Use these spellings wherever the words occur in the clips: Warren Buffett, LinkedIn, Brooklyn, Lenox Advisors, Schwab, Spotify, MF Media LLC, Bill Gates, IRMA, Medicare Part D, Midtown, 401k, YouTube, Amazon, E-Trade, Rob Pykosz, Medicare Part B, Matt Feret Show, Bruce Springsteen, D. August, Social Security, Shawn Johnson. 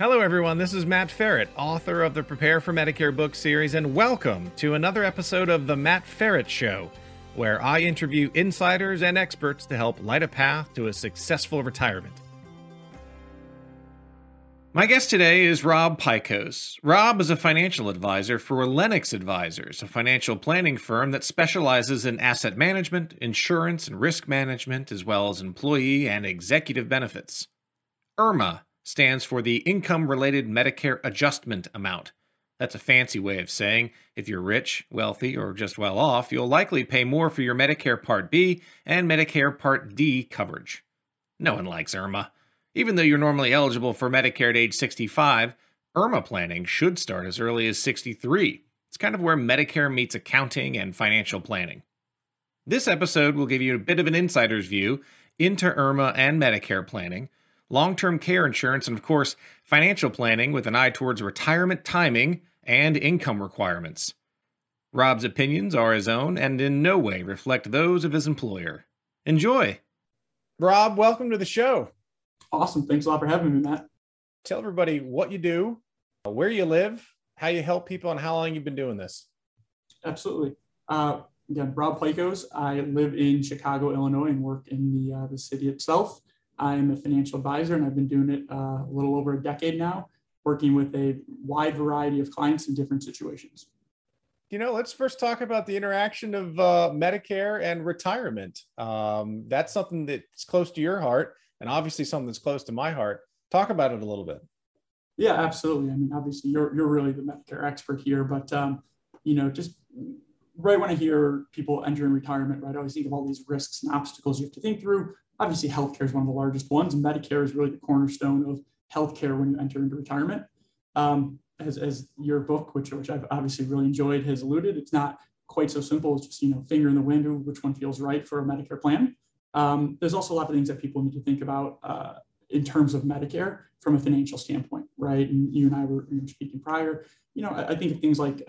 Hello, everyone. This is Matt Feret, author of the Prepare for Medicare book series, and welcome to another episode of The Matt Feret Show, where I interview insiders and experts to help light a path to a successful retirement. My guest today is Rob Pykosz. Rob is a financial advisor for Lenox Advisors, a financial planning firm that specializes in asset management, insurance, and risk management, as well as employee and executive benefits. IRMA stands for the Income-Related Medicare Adjustment Amount. That's a fancy way of saying if you're rich, wealthy, or just well-off, you'll likely pay more for your Medicare Part B and Medicare Part D coverage. No one likes IRMA. Even though you're normally eligible for Medicare at age 65, IRMA planning should start as early as 63. It's kind of where Medicare meets accounting and financial planning. This episode will give you a bit of an insider's view into IRMA and Medicare planning, long-term care insurance, and of course, financial planning with an eye towards retirement timing and income requirements. Rob's opinions are his own and in no way reflect those of his employer. Enjoy! Rob, welcome to the show. Awesome. Thanks a lot for having me, Matt. Tell everybody what you do, where you live, how you help people, and how long you've been doing this. Absolutely. Again, Rob Pykosz. I live in Chicago, Illinois, and work in the city itself. I am a financial advisor, and I've been doing it a little over a decade now, working with a wide variety of clients in different situations. You know, let's first talk about the interaction of Medicare and retirement. That's something that's close to your heart. And obviously something that's close to my heart. Talk about it a little bit. Yeah, absolutely. I mean, obviously you're really the Medicare expert here, but you know, just right when I hear people entering retirement, right, I always think of all these risks and obstacles you have to think through. Obviously, healthcare is one of the largest ones. And Medicare is really the cornerstone of healthcare when you enter into retirement. As your book, which I've obviously really enjoyed, has alluded, it's not quite so simple. It's just, you know, finger in the wind, which one feels right for a Medicare plan. There's also a lot of things that people need to think about in terms of Medicare from a financial standpoint, right? And you and I were speaking prior, you know, I think of things like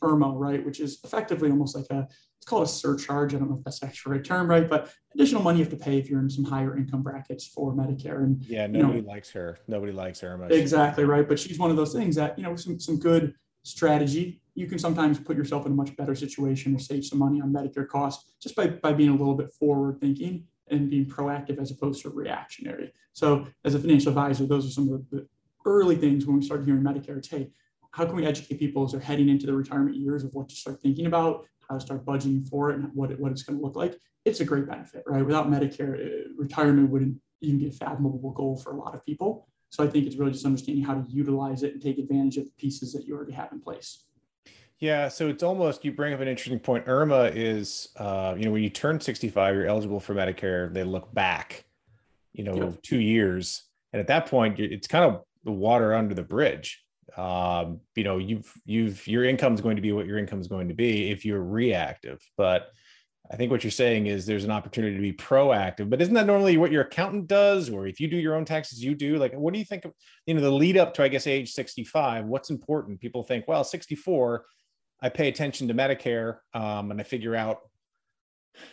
IRMA, right? Which is effectively almost like it's called a surcharge. I don't know if that's the actual right term, right? But additional money you have to pay if you're in some higher income brackets for Medicare. And yeah, nobody likes her. Nobody likes IRMA. Exactly, right? But she's one of those things that, you know, some good strategy, you can sometimes put yourself in a much better situation or save some money on Medicare costs just by being a little bit forward thinking and being proactive as opposed to reactionary. So as a financial advisor, those are some of the early things when we started hearing Medicare. It's, hey, how can we educate people as they're heading into the retirement years of what to start thinking about, how to start budgeting for it, and what it's going to look like? It's a great benefit, right? Without Medicare, retirement wouldn't even be a fathomable goal for a lot of people. So I think it's really just understanding how to utilize it and take advantage of the pieces that you already have in place. Yeah, so it's almost, you bring up an interesting point. IRMA is, you know, when you turn 65, you're eligible for Medicare. They look back, you know, yep, 2 years. And at that point, it's kind of the water under the bridge. You know, your income is going to be what your income is going to be if you're reactive. But I think what you're saying is there's an opportunity to be proactive, but isn't that normally what your accountant does? Or if you do your own taxes, you do, like, what do you think of, you know, the lead up to, I guess, age 65, what's important? People think, well, 64, I pay attention to Medicare and I figure out,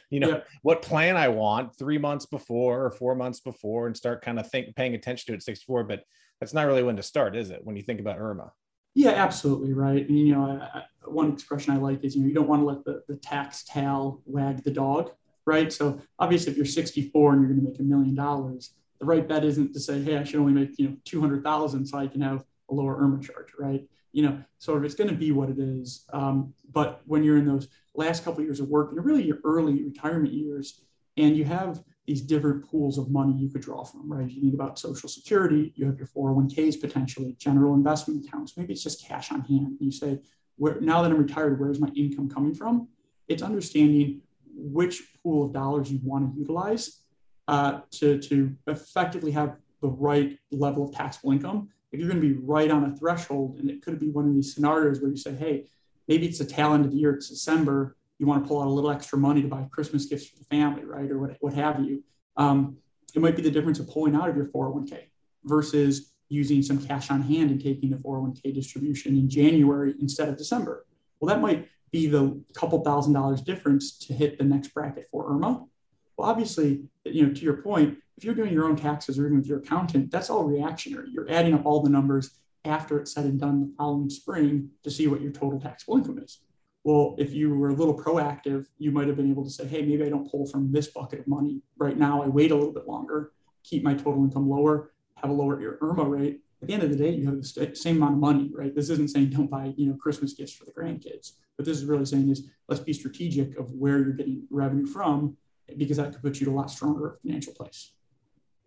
you know, what plan I want 3 months before or 4 months before and start kind of paying attention to it at 64. But that's not really when to start, is it? When you think about IRMA. Yeah, absolutely. Right. And, you know, one expression I like is, you know, you don't want to let the tax tail wag the dog, right? So obviously if you're 64 and you're going to make $1 million, the right bet isn't to say, hey, I should only make, you know, 200,000 so I can have a lower IRMA charge, right? You know, sort of, it's going to be what it is. But when you're in those last couple of years of work and really your early retirement years, and you have these different pools of money you could draw from, right? You think about Social Security, you have your 401ks, potentially general investment accounts. Maybe it's just cash on hand. And you say, now that I'm retired, where's my income coming from? It's understanding which pool of dollars you want to utilize to effectively have the right level of taxable income. If you're going to be right on a threshold, and it could be one of these scenarios where you say, hey, maybe it's the tail end of the year, it's December, you want to pull out a little extra money to buy Christmas gifts for the family, right? Or what have you. It might be the difference of pulling out of your 401k versus using some cash on hand and taking the 401k distribution in January instead of December. Well, that might be the couple $1,000 difference to hit the next bracket for IRMA. Well, obviously, you know, to your point, If you're doing your own taxes or even with your accountant, that's all reactionary. You're adding up all the numbers after it's said and done the following spring to see what your total taxable income is. Well, if you were a little proactive, you might have been able to say, hey, maybe I don't pull from this bucket of money right now. I wait a little bit longer, keep my total income lower, have a lower IRMA rate. At the end of the day, you have the same amount of money, right? This isn't saying don't buy, Christmas gifts for the grandkids. But this is really saying is let's be strategic of where you're getting revenue from, because that could put you to a lot stronger financial place.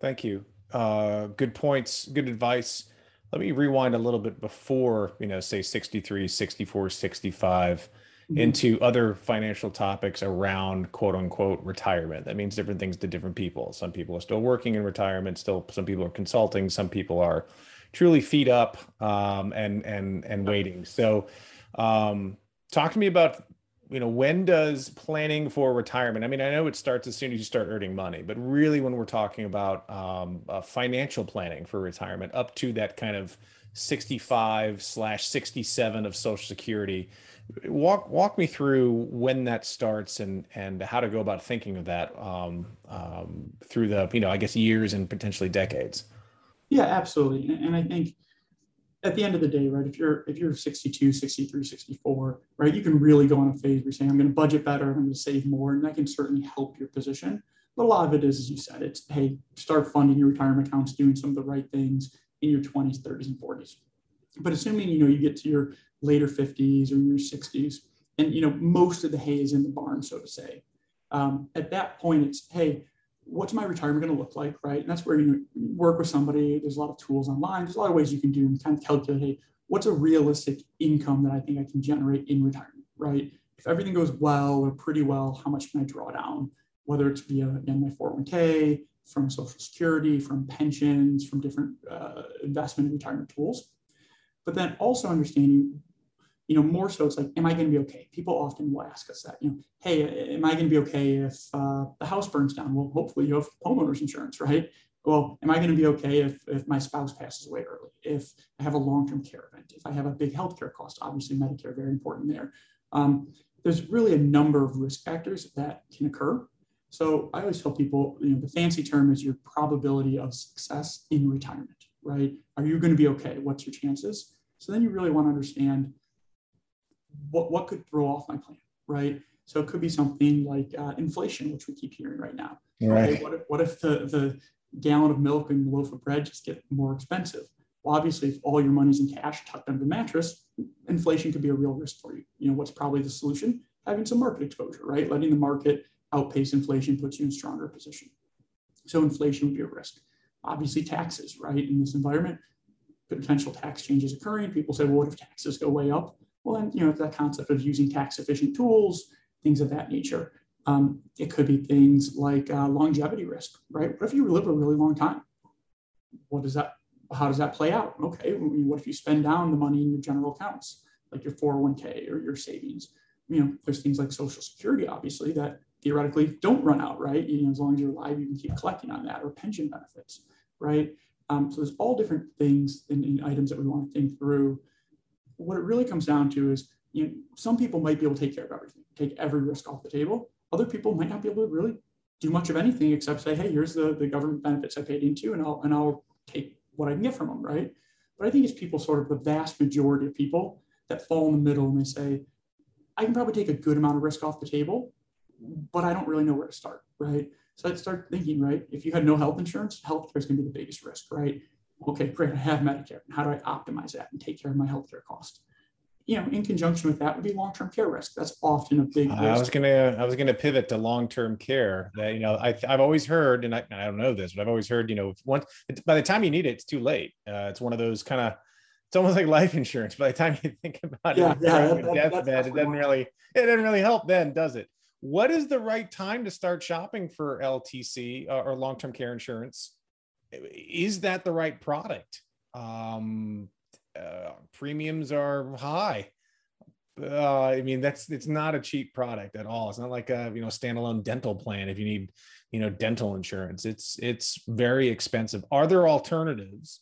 Thank you. Good points, good advice. Let me rewind a little bit before, say 63, 64, 65, into other financial topics around quote unquote retirement. That means different things to different people. Some people are still working in retirement, some people are consulting, some people are truly feet up and waiting. So talk to me about, when does planning for retirement? I mean, I know it starts as soon as you start earning money, but really when we're talking about financial planning for retirement up to that kind of 65/67 of Social Security, walk me through when that starts and how to go about thinking of that through the, I guess years and potentially decades. Yeah, absolutely. And I think at the end of the day, right, if you're 62, 63, 64, right, you can really go on a phase where you're saying, I'm going to budget better, I'm going to save more, and that can certainly help your position. But a lot of it is, as you said, it's, hey, start funding your retirement accounts, doing some of the right things in your 20s, 30s, and 40s. But assuming, you get to your later 50s or your 60s, and, most of the hay is in the barn, so to say. At that point, it's, hey, what's my retirement going to look like, right? And that's where you work with somebody. There's a lot of tools online. There's a lot of ways you can do and kind of calculate, hey, what's a realistic income that I think I can generate in retirement, right? If everything goes well or pretty well, how much can I draw down? Whether it's via, again, my 401k, from Social Security, from pensions, from different investment and retirement tools. But then also understanding, more so it's like, am I going to be okay? People often will ask us that, hey, am I going to be okay if the house burns down? Well, hopefully you have homeowner's insurance, right? Well, am I going to be okay if my spouse passes away early? If I have a long-term care event? If I have a big healthcare cost? Obviously Medicare, very important there. There's really a number of risk factors that can occur. So I always tell people, the fancy term is your probability of success in retirement, right? Are you going to be okay? What's your chances? So then you really want to understand what could throw off my plan, right? So it could be something like inflation, which we keep hearing right now. Right. Okay, what if the gallon of milk and loaf of bread just get more expensive? Well, obviously, if all your money's in cash tucked under the mattress, inflation could be a real risk for you. What's probably the solution? Having some market exposure, right? Letting the market outpace inflation puts you in a stronger position. So inflation would be a risk. Obviously, taxes, right? In this environment, potential tax changes occurring. People say, well, what if taxes go way up? Well, then, it's that concept of using tax-efficient tools, things of that nature. It could be things like longevity risk, right? What if you live a really long time? How does that play out? Okay, what if you spend down the money in your general accounts, like your 401k or your savings? There's things like Social Security, obviously, that theoretically don't run out, right? As long as you're alive, you can keep collecting on that, or pension benefits, right? So there's all different things and items that we want to think through. What it really comes down to is, some people might be able to take care of everything, take every risk off the table. Other people might not be able to really do much of anything except say, hey, here's the government benefits I paid into, and I'll take what I can get from them, right? But I think it's people, sort of the vast majority of people, that fall in the middle and they say, I can probably take a good amount of risk off the table, but I don't really know where to start, right? So I'd start thinking, right, if you had no health insurance, healthcare is going to be the biggest risk, right? Okay, great, I have Medicare. How do I optimize that and take care of my healthcare cost? In conjunction with that would be long-term care risk. That's often a big risk. I was gonna pivot to long-term care. That I've always heard, and I don't know this, but I've always heard, by the time you need it, it's too late. It's one of those kind of, it's almost like life insurance. By the time you think about it, deathbed, it doesn't really help then, does it? What is the right time to start shopping for LTC or long-term care insurance? Is that the right product? Premiums are high. It's not a cheap product at all. It's not like a standalone dental plan. If you need dental insurance, it's very expensive. Are there alternatives?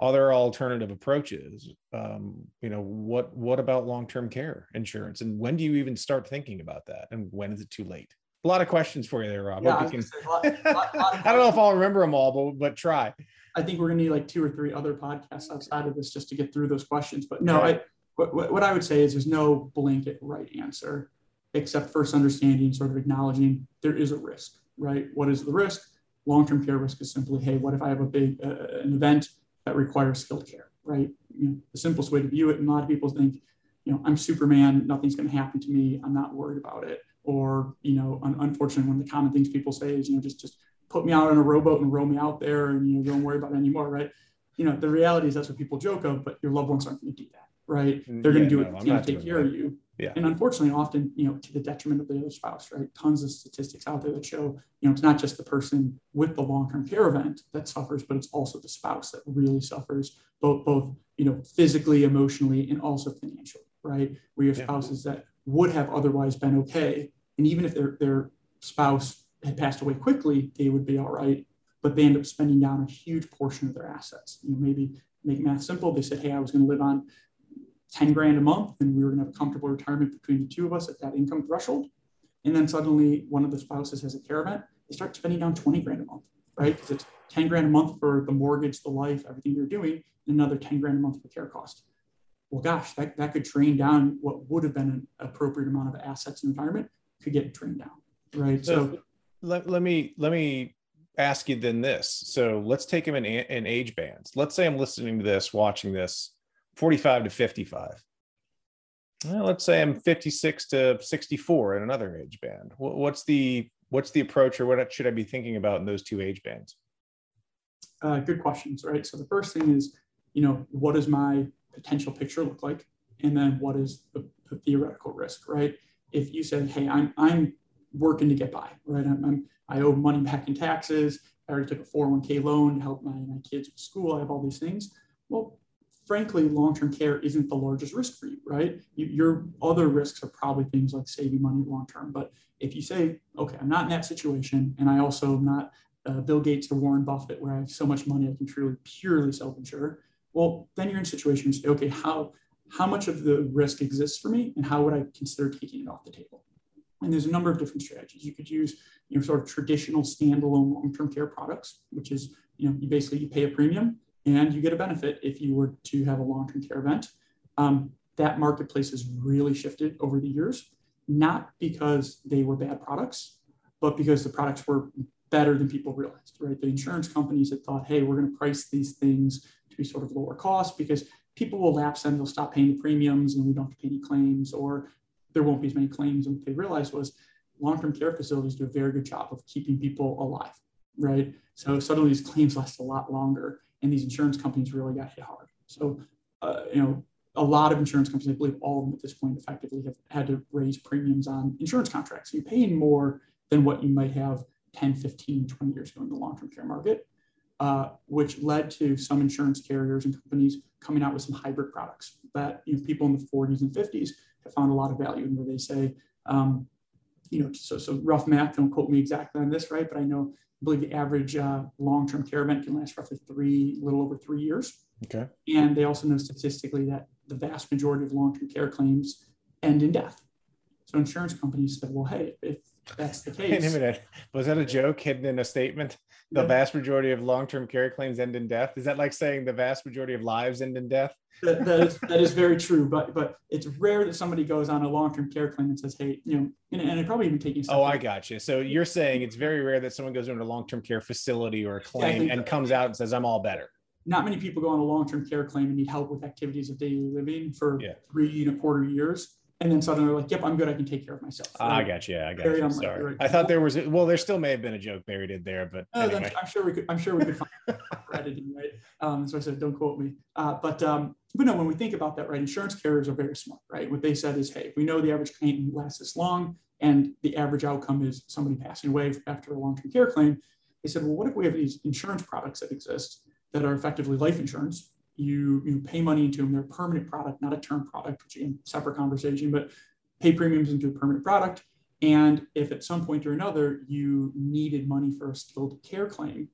Are there alternative approaches? What about long-term care insurance? And when do you even start thinking about that? And when is it too late? A lot of questions for you there, Rob. Yeah, I don't know if I'll remember them all, but try. I think we're going to need like 2 or 3 other podcasts outside of this just to get through those questions. But no, what I would say is there's no blanket right answer, except first understanding, sort of acknowledging there is a risk, right? What is the risk? Long-term care risk is simply, hey, what if I have a big an event that requires skilled care, right? You know, the simplest way to view it, and a lot of people think, you know, I'm Superman, nothing's going to happen to me, I'm not worried about it. Or, you know, unfortunately, one of the common things people say is, you know, just put me out on a rowboat and row me out there and, you know, don't worry about it anymore, right? You know, the reality is that's what people joke of, but your loved ones aren't going to do that, right? They're going to do it to take care of you. Yeah. And unfortunately, often, you know, to the detriment of the other spouse, right? Tons of statistics out there that show, you know, it's not just the person with the long-term care event that suffers, but it's also the spouse that really suffers, both, you know, physically, emotionally, and also financially, right? Where your spouses that would have otherwise been okay. And even if their spouse had passed away quickly, they would be all right, but they end up spending down a huge portion of their assets. You know, maybe make math simple. They said, hey, I was going to live on 10 grand a month and we were going to have a comfortable retirement between the two of us at that income threshold. And then suddenly one of the spouses has a care event, they start spending down 20 grand a month, right? Because it's 10 grand a month for the mortgage, the life, everything you're doing, and another 10 grand a month for care costs. Well, gosh, that could drain down what would have been an appropriate amount of assets in retirement could get drained down, right? So let me ask you then this. So let's take them in age bands. Let's say I'm listening to this, watching this, 45 to 55. Well, let's say I'm 56 to 64 in another age band. What's the approach, or what should I be thinking about in those two age bands? Good questions, right? So the first thing is, you know, what does my potential picture look like? And then what is the theoretical risk, right? If you said, hey, I'm working to get by, right? I owe money back in taxes. I already took a 401k loan to help my kids with school. I have all these things. Well, frankly, long-term care isn't the largest risk for you, right? Your other risks are probably things like saving money long-term. But if you say, okay, I'm not in that situation, and I also am not Bill Gates or Warren Buffett, where I have so much money I can truly purely self-insure, well, then you're in a situation to say, okay, how much of the risk exists for me, and how would I consider taking it off the table? And there's a number of different strategies. You could use, you know, sort of traditional standalone long-term care products, which is, you know, you pay a premium and you get a benefit if you were to have a long-term care event. That marketplace has really shifted over the years, not because they were bad products, but because the products were better than people realized, right? The insurance companies had thought, hey, we're going to price these things to be sort of lower cost because people will lapse and they'll stop paying the premiums and we don't have to pay any claims, or there won't be as many claims. And what they realized was long-term care facilities do a very good job of keeping people alive, right? So suddenly these claims last a lot longer and these insurance companies really got hit hard. So, you know, a lot of insurance companies, I believe all of them at this point effectively have had to raise premiums on insurance contracts. So you're paying more than what you might have 10, 15, 20 years ago in the long-term care market. Which led to some insurance carriers and companies coming out with some hybrid products that, you know, people in the 40s and 50s have found a lot of value in, where they say, you know, so rough math, don't quote me exactly on this, right? But I believe the average long-term care event can last roughly a little over three years. Okay. And they also know statistically that the vast majority of long-term care claims end in death. So insurance companies said, well, hey, if that's the case. Wait a minute. Was that a joke hidden in a statement? The vast majority of long-term care claims end in death. Is that like saying the vast majority of lives end in death? That is very true, but it's rare that somebody goes on a long-term care claim and says, hey, you know, and it probably even taking. Oh, I got you. So you're saying it's very rare that someone goes into a long-term care facility or a claim and comes out and says, I'm all better. Not many people go on a long-term care claim and need help with activities of daily living for 3 and a quarter years. And then suddenly they're like, yep, I'm good. I can take care of myself. Right? I got you. Sorry. Right. I thought there was, well, there still may have been a joke buried in there, but anyway. I'm sure we could find editing, right? So I said, don't quote me. But no, when we think about that, right, insurance carriers are very smart, right? What they said is, hey, we know the average claim lasts this long and the average outcome is somebody passing away after a long-term care claim. They said, well, what if we have these insurance products that exist that are effectively life insurance? You pay money into them, they're a permanent product, not a term product, which is a separate conversation, but pay premiums into a permanent product. And if at some point or another, you needed money for a skilled care claim,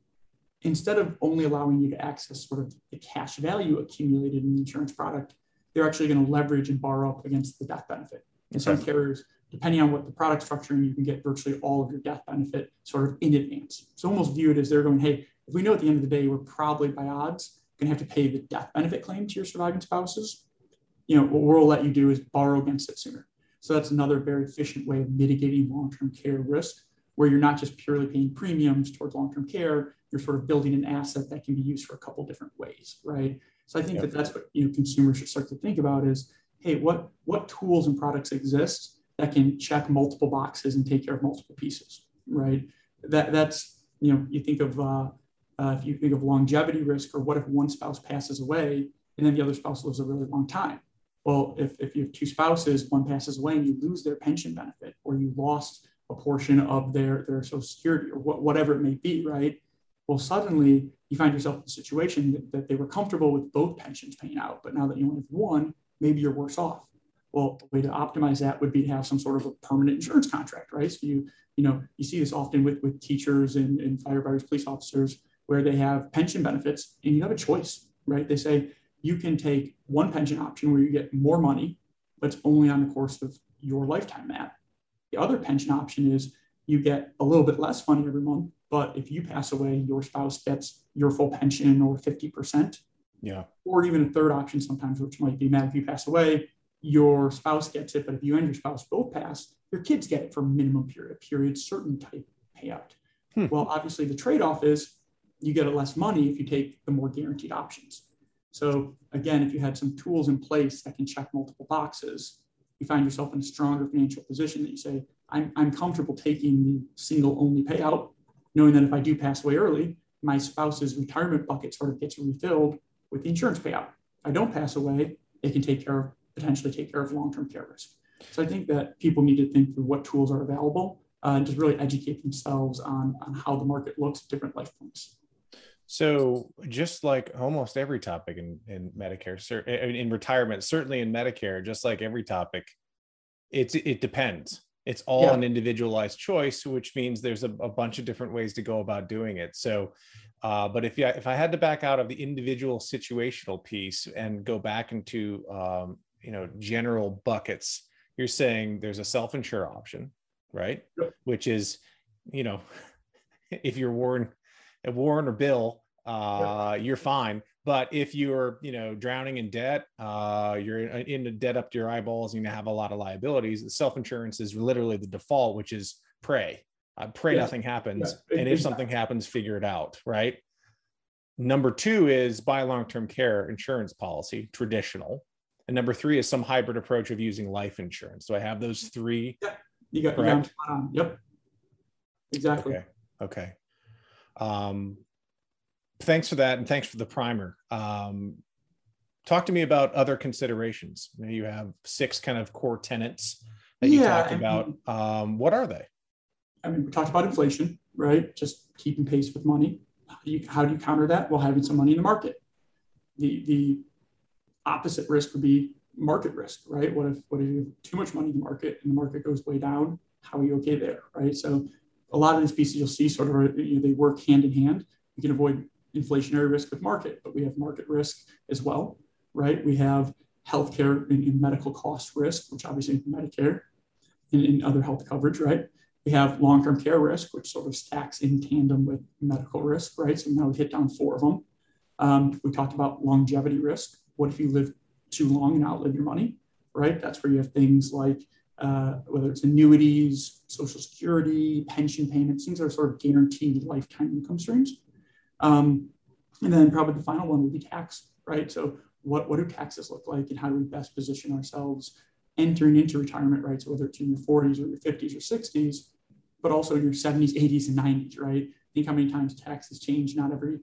instead of only allowing you to access sort of the cash value accumulated in the insurance product, they're actually going to leverage and borrow up against the death benefit. And some carriers, depending on what the product structure, and you can get virtually all of your death benefit sort of in advance. So almost view it as they're going, hey, if we know at the end of the day, we're probably by odds going to have to pay the death benefit claim to your surviving spouses, you know, what we'll let you do is borrow against it sooner. So that's another very efficient way of mitigating long-term care risk, where you're not just purely paying premiums towards long-term care, you're sort of building an asset that can be used for a couple different ways, right? So I think that that's what, you know, consumers should start to think about is, hey, what tools and products exist that can check multiple boxes and take care of multiple pieces, right? That's, you know, you think of, if you think of longevity risk, or what if one spouse passes away and then the other spouse lives a really long time? Well, if you have two spouses, one passes away and you lose their pension benefit, or you lost a portion of their Social Security, or whatever it may be, right? Well, suddenly you find yourself in a situation that they were comfortable with both pensions paying out, but now that you only have one, maybe you're worse off. Well, the way to optimize that would be to have some sort of a permanent insurance contract, right? So you know, you see this often with teachers and firefighters, police officers, where they have pension benefits and you have a choice, right? They say, you can take one pension option where you get more money, but it's only on the course of your lifetime, Matt. The other pension option is you get a little bit less money every month, but if you pass away, your spouse gets your full pension or 50%. Yeah. Or even a third option sometimes, which might be, Matt, if you pass away, your spouse gets it, but if you and your spouse both pass, your kids get it for a minimum period, certain type payout. Well, obviously the trade-off is you get less money if you take the more guaranteed options. So again, if you had some tools in place that can check multiple boxes, you find yourself in a stronger financial position that you say, I'm comfortable taking the single only payout, knowing that if I do pass away early, my spouse's retirement bucket sort of gets refilled with the insurance payout. If I don't pass away, they can potentially take care of long-term care risk. So I think that people need to think through what tools are available and just really educate themselves on how the market looks at different life points. So just like almost every topic in Medicare, in retirement, certainly in Medicare, just like every topic, it depends. It's all an individualized choice, which means there's a bunch of different ways to go about doing it. So, but if I had to back out of the individual situational piece and go back into general buckets, you're saying there's a self-insure option, right? Yep. Which is, you know, if you're Warren or Bill, you're fine. But if you're, you know, drowning in debt, you're in the debt up to your eyeballs and you have a lot of liabilities, the self-insurance is literally the default, which is pray nothing happens. Yeah. And if something happens, figure it out, right? Number two is buy a long-term care insurance policy, traditional. And number three is some hybrid approach of using life insurance. So I have those three. Yeah. You got correct? Yep. Exactly. Okay. Thanks for that. And thanks for the primer. Talk to me about other considerations. You have six kind of core tenets that you talked about. What are they? I mean, we talked about inflation, right? Just keeping pace with money. How do you counter that? Well, having some money in the market. The opposite risk would be market risk, right? What if you have too much money in the market and the market goes way down? How are you okay there, right? So a lot of these pieces you'll see sort of, you know, they work hand in hand. You can avoid inflationary risk with market, but we have market risk as well, right? We have healthcare and medical cost risk, which obviously is Medicare and other health coverage, right? We have long-term care risk, which sort of stacks in tandem with medical risk, right? So now we hit down four of them. We talked about longevity risk. What if you live too long and outlive your money, right? That's where you have things like whether it's annuities, Social Security, pension payments, things that are sort of guaranteed lifetime income streams. And then probably the final one would be tax, right? So what do taxes look like and how do we best position ourselves entering into retirement, right? So whether it's in your 40s or your 50s or 60s, but also in your 70s, 80s, and 90s, right? Think how many times taxes change, not every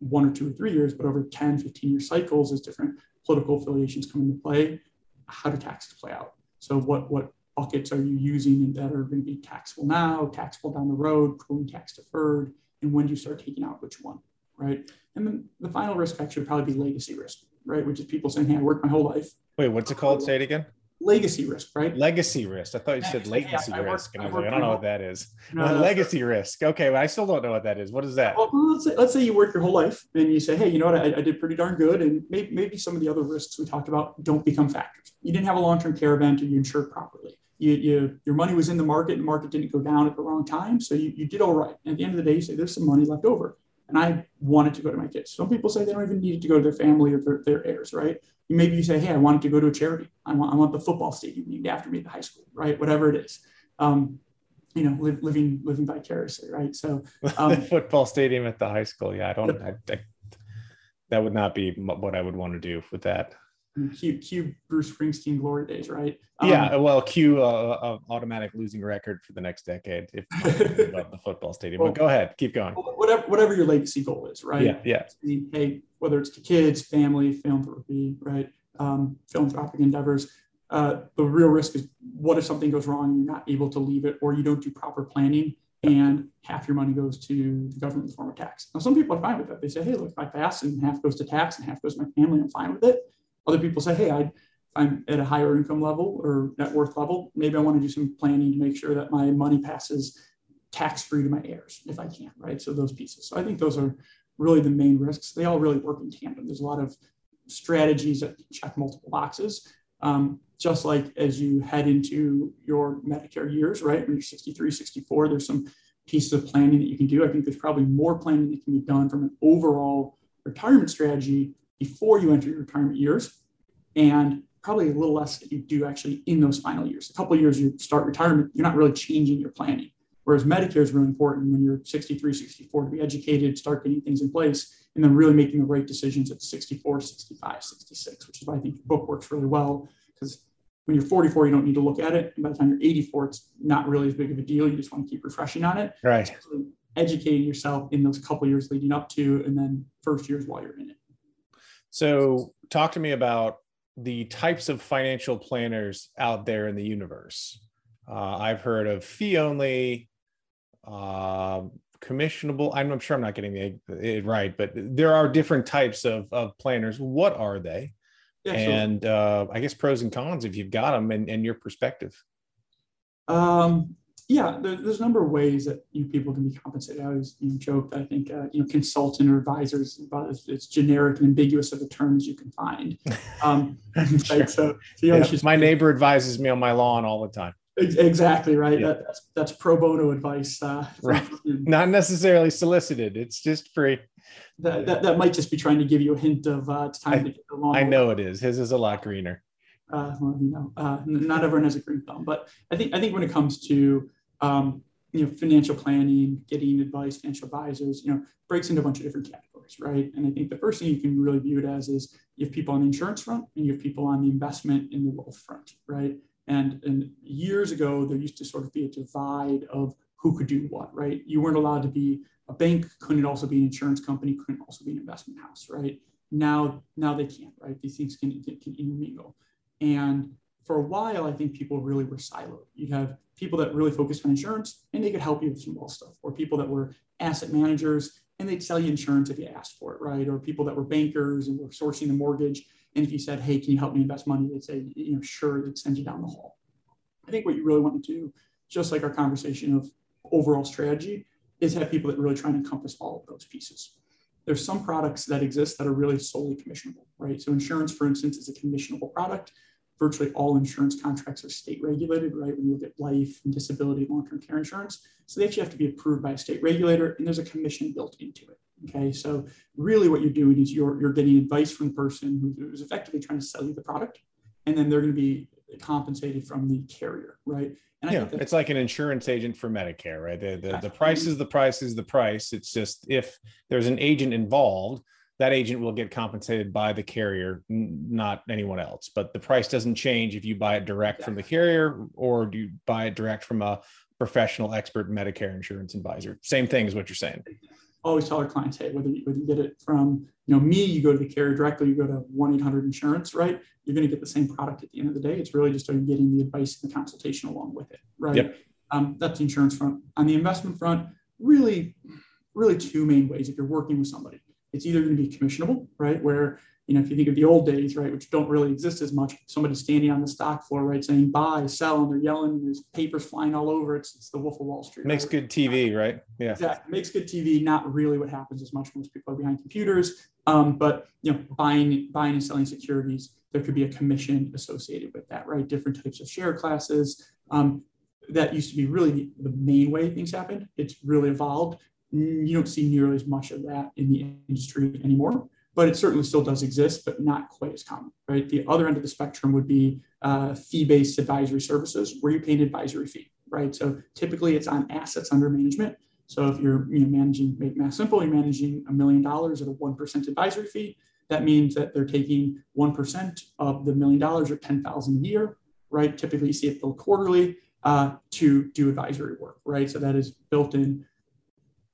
1 or 2 or 3 years, but over 10, 15-year cycles as different political affiliations come into play. How do taxes play out? So what buckets are you using that are going to be taxable now, taxable down the road, pulling tax deferred, and when do you start taking out which one, right? And then the final risk factor would probably be legacy risk, right? Which is people saying, hey, I worked my whole life. Wait, what's it called? Say it again. Legacy risk, right? Legacy risk. I thought you said latency risk. And I was like, I don't know what that is. No, legacy risk. Okay, well, I still don't know what that is. What is that? Well, let's say you work your whole life and you say, hey, you know what? I did pretty darn good. And maybe some of the other risks we talked about don't become factors. You didn't have a long-term care event and you insured properly. your money was in the market, and the market didn't go down at the wrong time. So you did all right. And at the end of the day, you say, there's some money left over. And I want it to go to my kids. Some people say they don't even need it to go to their family or their heirs, right? Maybe you say, hey, I want it to go to a charity. I want the football stadium named after me at the high school, right? Whatever it is. You know, living vicariously, right? So the football stadium at the high school. Yeah, that would not be what I would want to do with that. Cue Bruce Springsteen glory days, right? Yeah, well, cue an automatic losing record for the next decade if about the football stadium. Well, but go ahead, keep going. Whatever your legacy goal is, right? Yeah. Hey, whether it's to kids, family, philanthropy, right? Philanthropic endeavors. The real risk is, what if something goes wrong and you're not able to leave it, or you don't do proper planning and half your money goes to the government in the form of tax? Now, some people are fine with that. They say, hey, look, if I pass and half goes to tax and half goes to my family, I'm fine with it. Other people say, hey, I'm at a higher income level or net worth level. Maybe I want to do some planning to make sure that my money passes tax-free to my heirs if I can, right? So those pieces. So I think those are really the main risks. They all really work in tandem. There's a lot of strategies that check multiple boxes. Just like as you head into your Medicare years, right? When you're 63, 64, there's some pieces of planning that you can do. I think there's probably more planning that can be done from an overall retirement strategy before you enter your retirement years, and probably a little less that you do actually in those final years. A couple of years you start retirement, you're not really changing your planning. Whereas Medicare is really important when you're 63, 64, to be educated, start getting things in place, and then really making the right decisions at 64, 65, 66, which is why I think your book works really well, because when you're 44, you don't need to look at it. And by the time you're 84, it's not really as big of a deal. You just want to keep refreshing on it. Right. So really educating yourself in those couple of years leading up to, and then first years while you're in it. So talk to me about the types of financial planners out there in the universe. I've heard of fee-only, commissionable. I'm sure I'm not getting it right, but there are different types of planners. What are they? Yeah, and I guess pros and cons, if you've got them, and your perspective. Yeah, there's a number of ways that people can be compensated. I always joke that I think consultant or advisors is about as generic and ambiguous of a term as you can find. Sure. Right? So you always my neighbor advises me on my lawn all the time. Exactly right. Yeah. That's pro bono advice. Right. Not necessarily solicited. It's just free. That might just be trying to give you a hint of it's time to get the lawn. I know it is. His is a lot greener. Not everyone has a green thumb, but I think when it comes to financial planning, getting advice, financial advisors, breaks into a bunch of different categories, right? And I think the first thing you can really view it as is you have people on the insurance front and you have people on the investment and the wealth front, right? And years ago, there used to sort of be a divide of who could do what, right? You weren't allowed to be a bank, couldn't also be an insurance company, couldn't also be an investment house, right? Now they can, right? These things can intermingle. And for a while, I think people really were siloed. You'd have people that really focused on insurance and they could help you with some wealth stuff, or people that were asset managers and they'd sell you insurance if you asked for it, right? Or people that were bankers and were sourcing the mortgage. And if you said, hey, can you help me invest money? They'd say, sure, they'd send you down the hall. I think what you really want to do, just like our conversation of overall strategy, is have people that really try and encompass all of those pieces. There's some products that exist that are really solely commissionable, right? So insurance, for instance, is a commissionable product. Virtually all insurance contracts are state regulated, right? When you look at life and disability, long-term care insurance. So they actually have to be approved by a state regulator, and there's a commission built into it. Okay, so really what you're doing is you're getting advice from the person who's effectively trying to sell you the product, and then they're going to be compensated from the carrier, right? And I think it's like an insurance agent for Medicare, right? The price is the price is the price. It's just if there's an agent involved, that agent will get compensated by the carrier, not anyone else. But the price doesn't change if you buy it direct from the carrier or do you buy it direct from a professional expert Medicare insurance advisor. Same thing is what you're saying. Always tell our clients, hey, whether you get it from me, you go to the carrier directly, you go to 1-800 insurance, right? You're going to get the same product at the end of the day. It's really just getting the advice and the consultation along with it, right? Yep. That's the insurance front. On the investment front, really two main ways if you're working with somebody. It's either going to be commissionable, right? Where, if you think of the old days, right, which don't really exist as much, somebody standing on the stock floor, right, saying buy, sell, and they're yelling, and there's papers flying all over. It's the Wolf of Wall Street. Makes good TV, right? Yeah. Exactly. Makes good TV. Not really what happens as much. Most people are behind computers. But, buying and selling securities, there could be a commission associated with that, right? Different types of share classes, That used to be really the main way things happened. It's really evolved. You don't see nearly as much of that in the industry anymore, but it certainly still does exist, but not quite as common, right? The other end of the spectrum would be fee-based advisory services where you pay an advisory fee, right? So typically it's on assets under management. So if you're managing, make math simple, you're managing $1 million at a 1% advisory fee, that means that they're taking 1% of the $1 million or $10,000 a year, right? Typically you see it billed quarterly to do advisory work, right? So that is built in.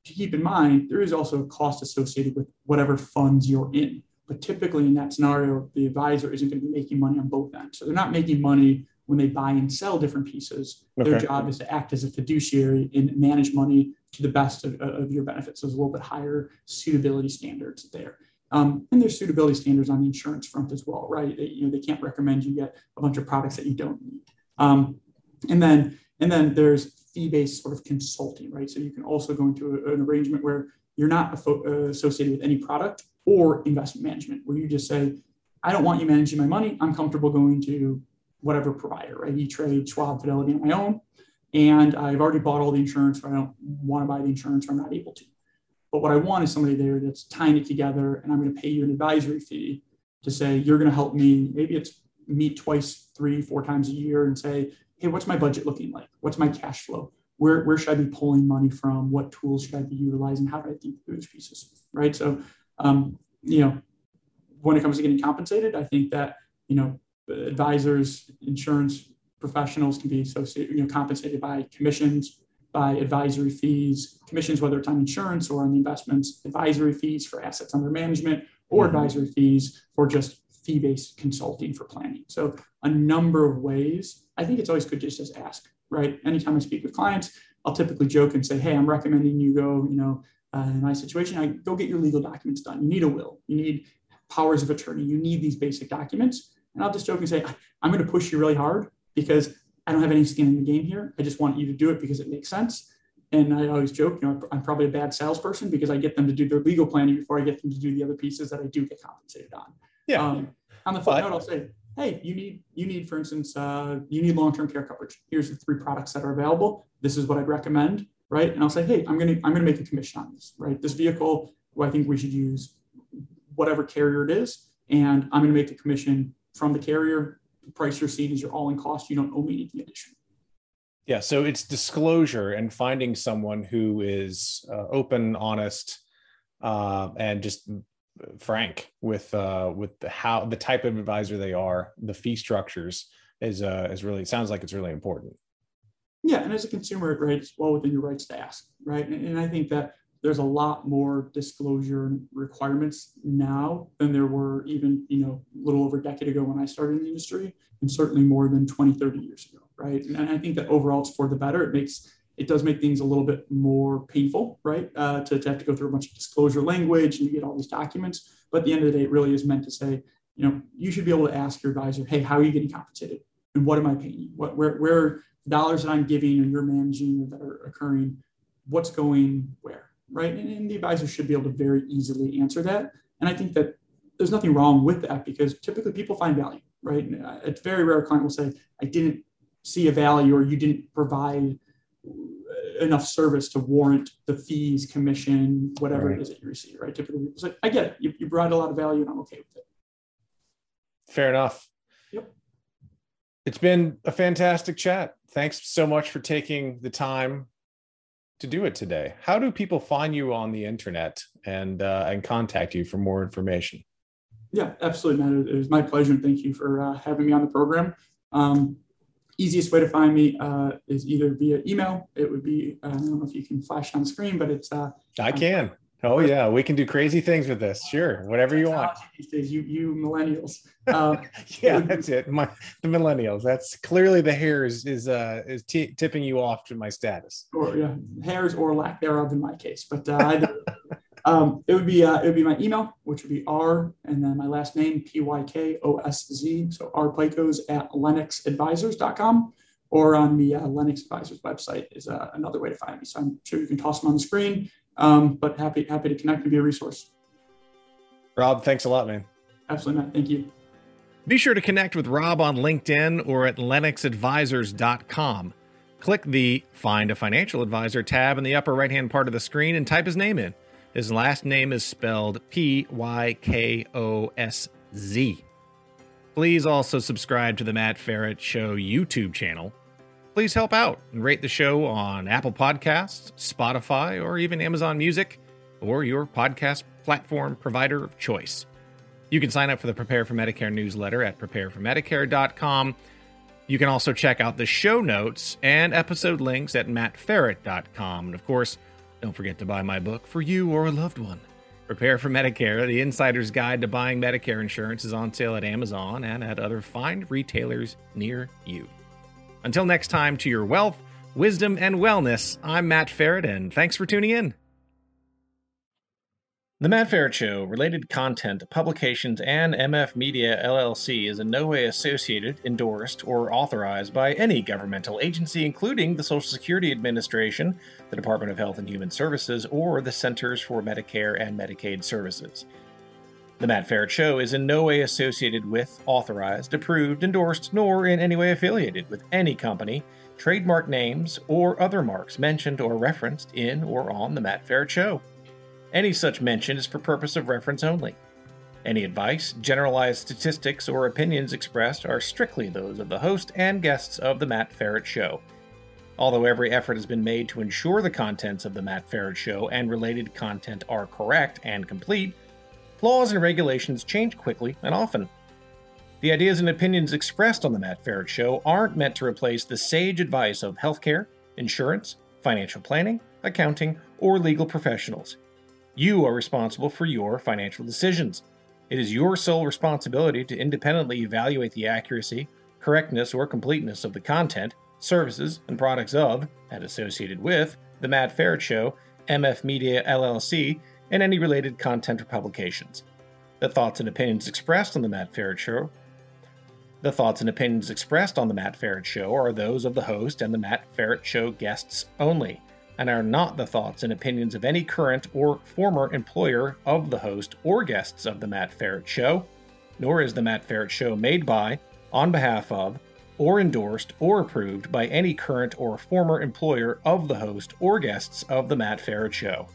To keep in mind, there is also a cost associated with whatever funds you're in. But typically in that scenario, the advisor isn't going to be making money on both ends. So they're not making money when they buy and sell different pieces. Okay. Their job is to act as a fiduciary and manage money to the best of your benefits. So there's a little bit higher suitability standards there. And there's suitability standards on the insurance front as well, right? They can't recommend you get a bunch of products that you don't need. And then there's fee-based sort of consulting, right? So you can also go into an arrangement where you're not associated with any product or investment management, where you just say, I don't want you managing my money. I'm comfortable going to whatever provider, right? E-Trade, Schwab, Fidelity on my own. And I've already bought all the insurance, or I don't want to buy the insurance, or I'm not able to. But what I want is somebody there that's tying it together, and I'm going to pay you an advisory fee to say, you're going to help me. Maybe it's meet twice, three, four times a year and say, hey, what's my budget looking like? What's my cash flow? Where should I be pulling money from? What tools should I be utilizing? How do I think through those pieces, right? So, when it comes to getting compensated, I think that, advisors, insurance professionals can be associated, compensated by commissions, by advisory fees, commissions, whether it's on insurance or on the investments, advisory fees for assets under management, or advisory fees for just fee-based consulting for planning. So a number of ways. I think it's always good to just ask, right? Anytime I speak with clients, I'll typically joke and say, hey, I'm recommending you go, in my situation, I go get your legal documents done. You need a will, you need powers of attorney, you need these basic documents. And I'll just joke and say, I'm going to push you really hard because I don't have any skin in the game here. I just want you to do it because it makes sense. And I always joke, I'm probably a bad salesperson because I get them to do their legal planning before I get them to do the other pieces that I do get compensated on. Yeah. On the flip note, I'll say, hey, you need, for instance, you need long-term care coverage. Here's the three products that are available. This is what I'd recommend, right? And I'll say, hey, I'm going to make a commission on this, right? This vehicle, well, I think we should use whatever carrier it is. And I'm going to make a commission from the carrier. The price you're seeing is your all-in cost. You don't owe me anything additional. Yeah. So it's disclosure and finding someone who is open, honest, and just frank with the type of advisor they are. The fee structures is really, it sounds like it's really important. Yeah. And as a consumer, right, it's well within your rights to ask, right? And I think that there's a lot more disclosure requirements now than there were even, a little over a decade ago when I started in the industry, and certainly more than 20, 30 years ago, right? And I think that overall it's for the better. It does make things a little bit more painful, right? To have to go through a bunch of disclosure language and you get all these documents. But at the end of the day, it really is meant to say, you should be able to ask your advisor, hey, how are you getting compensated? And what am I paying you? Where are the dollars that I'm giving or you're managing or that are occurring, what's going where, right? And the advisor should be able to very easily answer that. And I think that there's nothing wrong with that because typically people find value, right? And it's very rare a client will say, I didn't see a value or you didn't provide enough service to warrant the fees, commission, whatever right. It is that you receive, right? Typically people say, I get it. You brought a lot of value and I'm okay with it. Fair enough. Yep. It's been a fantastic chat. Thanks so much for taking the time to do it today. How do people find you on the internet and contact you for more information? Yeah, absolutely, Matt. It was my pleasure. And thank you for having me on the program. Easiest way to find me is either via email. It would be, I don't know if you can flash on the screen, but it's... I can. Oh, yeah. We can do crazy things with this. Sure. Whatever you want. These days, you millennials. Yeah, that's it. The millennials. That's clearly the hair is tipping you off to my status. Or yeah, hairs or lack thereof in my case. But it would be my email, which would be R, and then my last name, P-Y-K-O-S-Z. So rpykos@lenoxadvisors.com, or on the Lenox Advisors website is another way to find me. So I'm sure you can toss them on the screen, but happy to connect and be a resource. Rob, thanks a lot, man. Absolutely, Matt. Thank you. Be sure to connect with Rob on LinkedIn or at lenoxadvisors.com. Click the Find a Financial Advisor tab in the upper right-hand part of the screen and type his name in. His last name is spelled P-Y-K-O-S-Z. Please also subscribe to the Matt Feret Show YouTube channel. Please help out and rate the show on Apple Podcasts, Spotify, or even Amazon Music, or your podcast platform provider of choice. You can sign up for the Prepare for Medicare newsletter at prepareformedicare.com. You can also check out the show notes and episode links at mattferet.com. And of course, don't forget to buy my book for you or a loved one. Prepare for Medicare, the Insider's Guide to Buying Medicare Insurance, is on sale at Amazon and at other fine retailers near you. Until next time, to your wealth, wisdom, and wellness, I'm Matt Feret, and thanks for tuning in. The Matt Feret Show, related content, publications, and MF Media LLC is in no way associated, endorsed, or authorized by any governmental agency, including the Social Security Administration, the Department of Health and Human Services, or the Centers for Medicare and Medicaid Services. The Matt Feret Show is in no way associated with, authorized, approved, endorsed, nor in any way affiliated with any company, trademark names, or other marks mentioned or referenced in or on The Matt Feret Show. Any such mention is for purpose of reference only. Any advice, generalized statistics, or opinions expressed are strictly those of the host and guests of The Matt Feret Show. Although every effort has been made to ensure the contents of The Matt Feret Show and related content are correct and complete, laws and regulations change quickly and often. The ideas and opinions expressed on The Matt Feret Show aren't meant to replace the sage advice of healthcare, insurance, financial planning, accounting, or legal professionals. You are responsible for your financial decisions. It is your sole responsibility to independently evaluate the accuracy, correctness, or completeness of the content, services, and products of, and associated with, The Matt Feret Show, MF Media LLC, and any related content or publications. The thoughts and opinions expressed on The Matt Feret Show are those of the host and The Matt Feret Show guests only, and are not the thoughts and opinions of any current or former employer of the host or guests of The Matt Feret Show, nor is The Matt Feret Show made by, on behalf of, or endorsed or approved by any current or former employer of the host or guests of The Matt Feret Show.